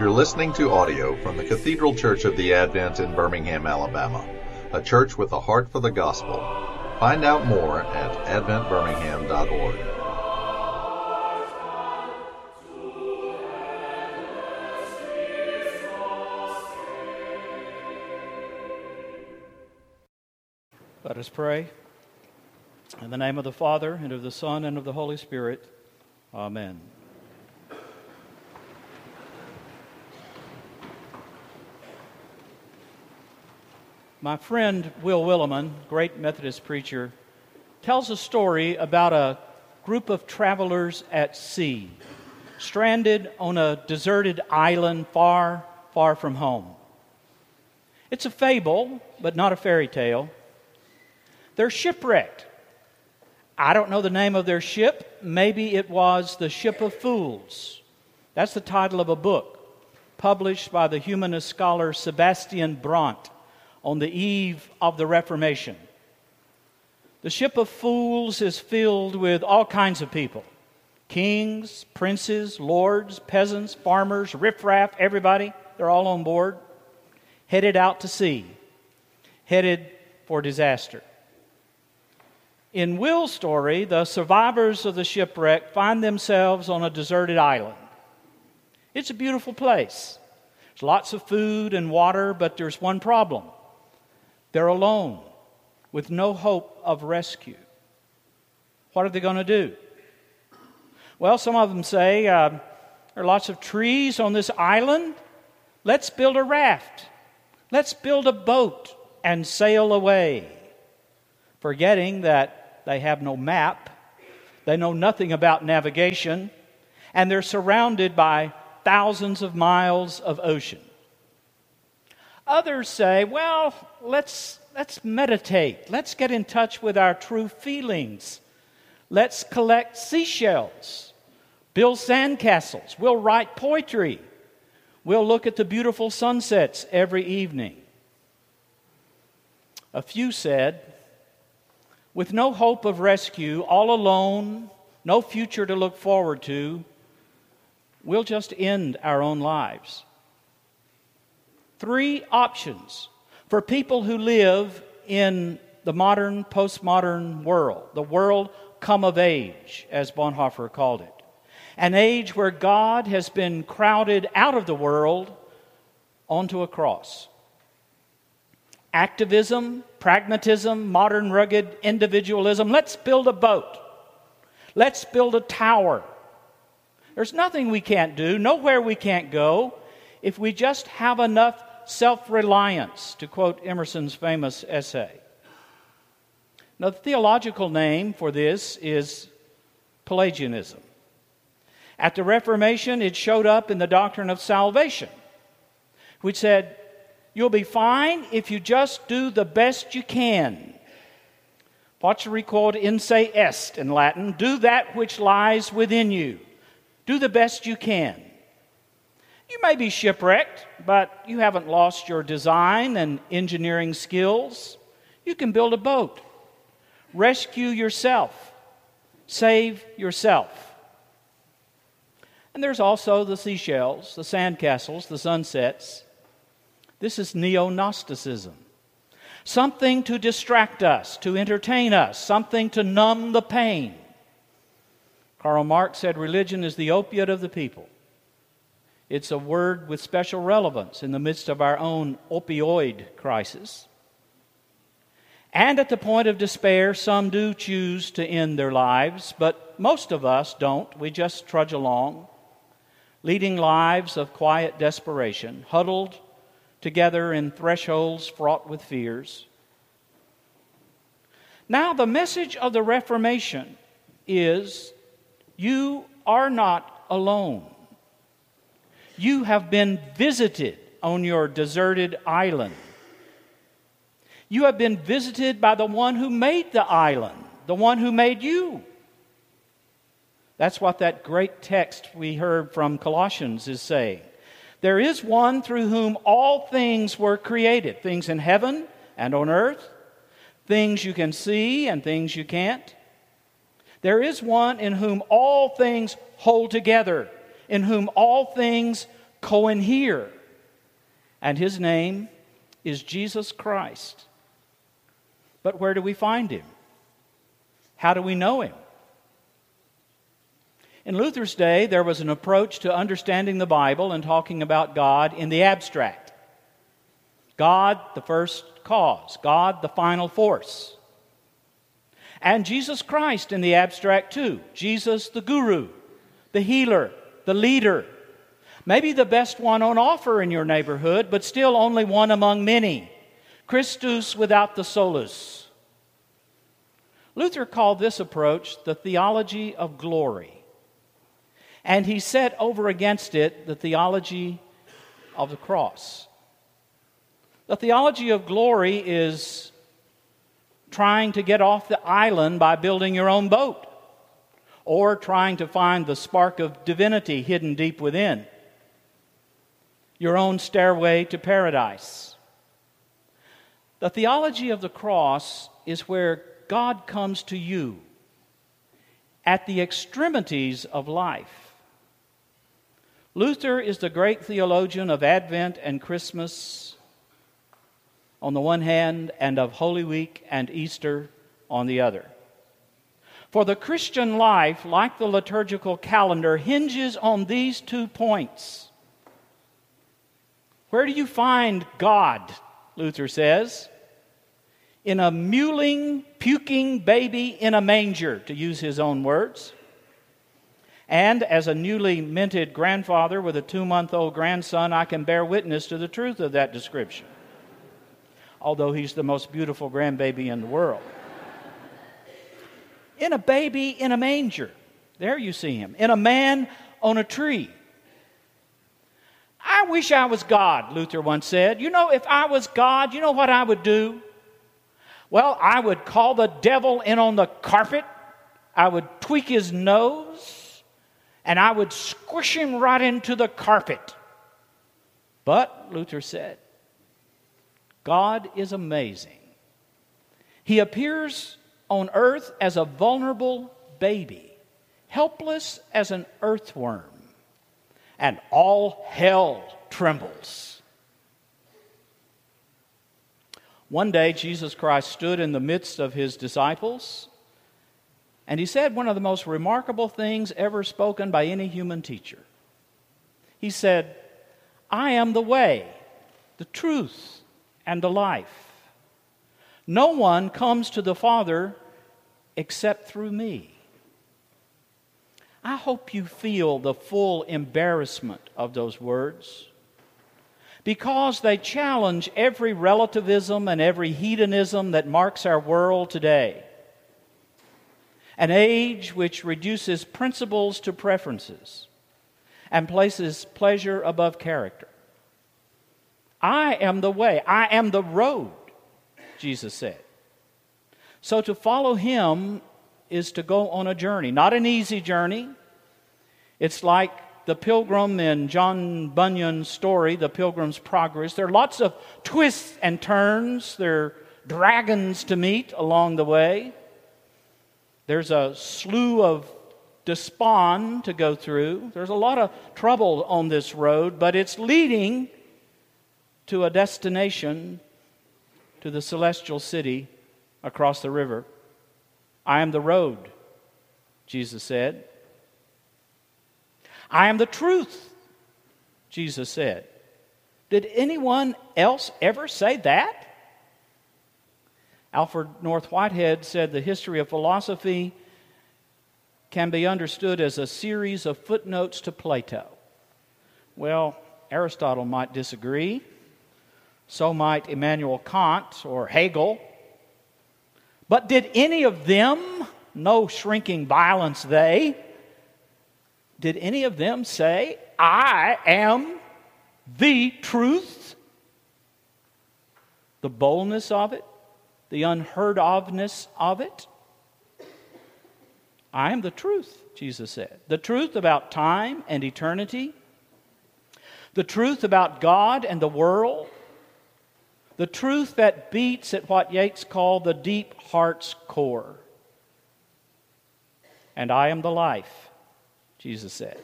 You're listening to audio from the Cathedral Church of the Advent in Birmingham, Alabama, a church with a heart for the gospel. Find out more at AdventBirmingham.org. Let us pray. In the name of the Father, and of the Son, and of the Holy Spirit. Amen. My friend Will Willimon, great Methodist preacher, tells a story about a group of travelers at sea, stranded on a deserted island far, far from home. It's a fable, but not a fairy tale. They're shipwrecked. I don't know the name of their ship. Maybe it was the Ship of Fools. That's the title of a book published by the humanist scholar Sebastian Brant on the eve of the Reformation. The Ship of Fools is filled with all kinds of people: kings, princes, lords, peasants, farmers, riffraff, everybody. They're all on board, headed out to sea, headed for disaster. In Will's story, the survivors of the shipwreck find themselves on a deserted island. It's a beautiful place. There's lots of food and water, but there's one problem. They're alone with no hope of rescue. What are they going to do? Well, some of them say, there are lots of trees on this island. Let's build a raft. Let's build a boat and sail away, forgetting that they have no map, they know nothing about navigation, and they're surrounded by thousands of miles of ocean. Others say, well, let's meditate. Let's get in touch with our true feelings. Let's collect seashells, build sandcastles. We'll write poetry. We'll look at the beautiful sunsets every evening. A few said, with no hope of rescue, all alone, no future to look forward to, we'll just end our own lives. Three options for people who live in the modern, postmodern world, the world come of age, as Bonhoeffer called it, an age where God has been crowded out of the world onto a cross. Activism, pragmatism, modern rugged individualism. Let's build a boat. Let's build a tower. There's nothing we can't do, nowhere we can't go, if we just have enough self-reliance, to quote Emerson's famous essay. Now, the theological name for this is Pelagianism. At the Reformation, it showed up in the doctrine of salvation, which said, you'll be fine if you just do the best you can. Pateri quod in se est in Latin. Do that which lies within you. Do the best you can. You may be shipwrecked, but you haven't lost your design and engineering skills. You can build a boat. Rescue yourself. Save yourself. And there's also the seashells, the sandcastles, the sunsets. This is neo-Gnosticism. Something to distract us, to entertain us, something to numb the pain. Karl Marx said religion is the opiate of the people. It's a word with special relevance in the midst of our own opioid crisis. And at the point of despair, some do choose to end their lives, but most of us don't. We just trudge along, leading lives of quiet desperation, huddled together in thresholds fraught with fears. Now, the message of the Reformation is, you are not alone. You have been visited on your deserted island. You have been visited by the one who made the island, the one who made you. That's what that great text we heard from Colossians is saying. There is one through whom all things were created, things in heaven and on earth, things you can see and things you can't. There is one in whom all things hold together, in whom all things co-inhere, and his name is Jesus Christ. But where do we find him? How do we know him? In Luther's day, there was an approach to understanding the Bible and talking about God in the abstract. God, the first cause. God, the final force. And Jesus Christ in the abstract too. Jesus, the guru, the healer, the leader. Maybe the best one on offer in your neighborhood, but still only one among many. Christus without the solus. Luther called this approach the theology of glory. And he set over against it the theology of the cross. The theology of glory is trying to get off the island by building your own boat, or trying to find the spark of divinity hidden deep within, your own stairway to paradise. The theology of the cross is where God comes to you at the extremities of life. Luther is the great theologian of Advent and Christmas on the one hand, and of Holy Week and Easter on the other. For the Christian life, like the liturgical calendar, hinges on these two points. Where do you find God, Luther says? In a mewling, puking baby in a manger, to use his own words. And as a newly minted grandfather with a 2-month-old grandson, I can bear witness to the truth of that description. Although he's the most beautiful grandbaby in the world. In a baby in a manger. There you see him. In a man on a tree. I wish I was God, Luther once said. You know, if I was God, you know what I would do? Well, I would call the devil in on the carpet. I would tweak his nose. And I would squish him right into the carpet. But, Luther said, God is amazing. He appears on earth as a vulnerable baby, helpless as an earthworm, and all hell trembles. One day, Jesus Christ stood in the midst of his disciples, and he said one of the most remarkable things ever spoken by any human teacher. He said, "I am the way, the truth, and the life. No one comes to the Father except through me." I hope you feel the full embarrassment of those words, because they challenge every relativism and every hedonism that marks our world today. An age which reduces principles to preferences and places pleasure above character. I am the way, I am the road, Jesus said. So to follow him is to go on a journey, not an easy journey. It's like the pilgrim in John Bunyan's story, The Pilgrim's Progress. There are lots of twists and turns. There are dragons to meet along the way. There's a slew of despond to go through. There's a lot of trouble on this road, but it's leading to a destination, to the celestial city across the river. I am the road, Jesus said. I am the truth, Jesus said. Did anyone else ever say that? Alfred North Whitehead said the history of philosophy can be understood as a series of footnotes to Plato. Well, Aristotle might disagree. So might Immanuel Kant or Hegel. But did any of them, no shrinking violence they, did any of them say, I am the truth? The boldness of it, the unheard-ofness of it. I am the truth, Jesus said. The truth about time and eternity. The truth about God and the world. The truth that beats at what Yeats called the deep heart's core. And I am the life, Jesus said.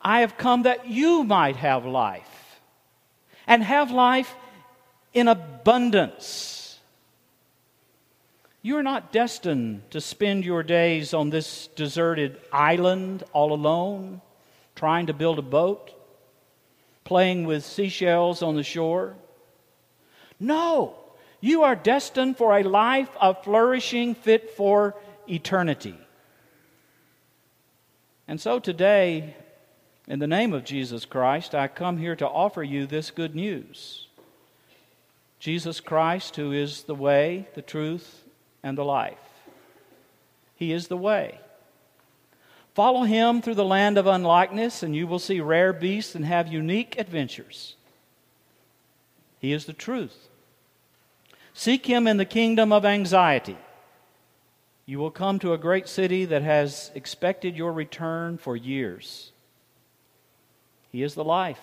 I have come that you might have life, and have life in abundance. You are not destined to spend your days on this deserted island all alone, trying to build a boat, playing with seashells on the shore. No, you are destined for a life of flourishing fit for eternity. And so today, in the name of Jesus Christ, I come here to offer you this good news. Jesus Christ, who is the way, the truth, and the life. He is the way. Follow Him through the land of unlikeness, and you will see rare beasts and have unique adventures. He is the truth. Seek Him in the kingdom of anxiety. You will come to a great city that has expected your return for years. He is the life.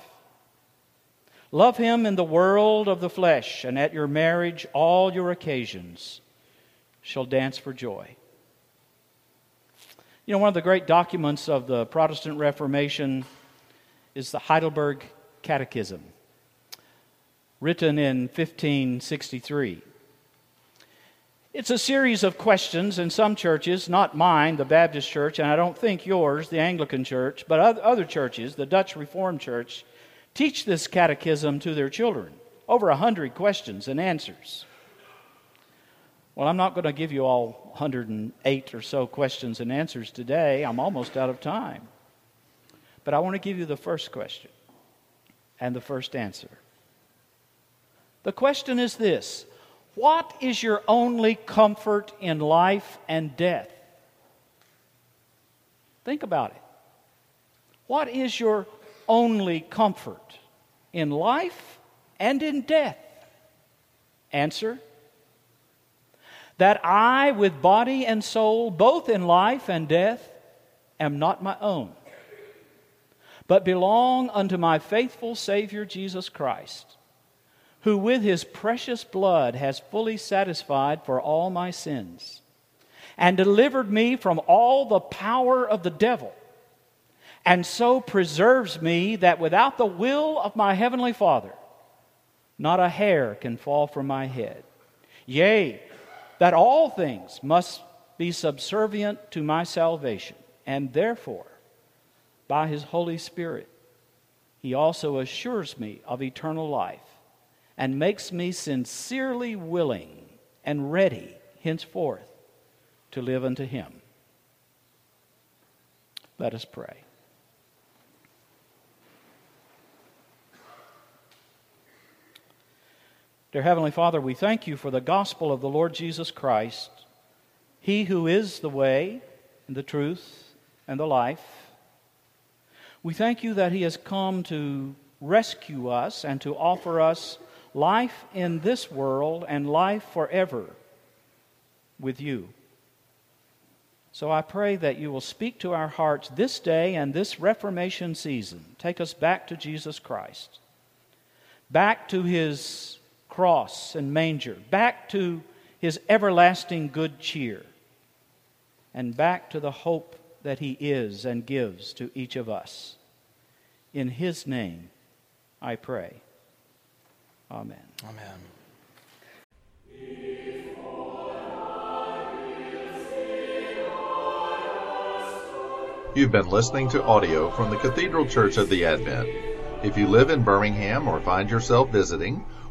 Love Him in the world of the flesh, and at your marriage all your occasions shall dance for joy. You know, one of the great documents of the Protestant Reformation is the Heidelberg Catechism, written in 1563. It's a series of questions in some churches, not mine, the Baptist Church, and I don't think yours, the Anglican Church, but other churches, the Dutch Reformed Church, teach this catechism to their children. Over 100 questions and answers. Well, I'm not going to give you all 108 or so questions and answers today. I'm almost out of time. But I want to give you the first question and the first answer. The question is this: what is your only comfort in life and death? Think about it. What is your only comfort in life and in death? Answer: that I, with body and soul, both in life and death, am not my own, but belong unto my faithful Savior Jesus Christ, who with His precious blood has fully satisfied for all my sins, and delivered me from all the power of the devil, and so preserves me that without the will of my heavenly Father, not a hair can fall from my head. Yea, that all things must be subservient to my salvation, and therefore, by His Holy Spirit, He also assures me of eternal life, and makes me sincerely willing and ready henceforth to live unto Him. Let us pray. Dear Heavenly Father, we thank You for the gospel of the Lord Jesus Christ, He who is the way, and the truth, and the life. We thank You that He has come to rescue us and to offer us life in this world and life forever with You. So I pray that You will speak to our hearts this day and this Reformation season. Take us back to Jesus Christ, back to His cross and manger, back to His everlasting good cheer, and back to the hope that He is and gives to each of us. In His name I pray. Amen. Amen. You've been listening to audio from the Cathedral Church of the Advent. If you live in Birmingham or find yourself visiting,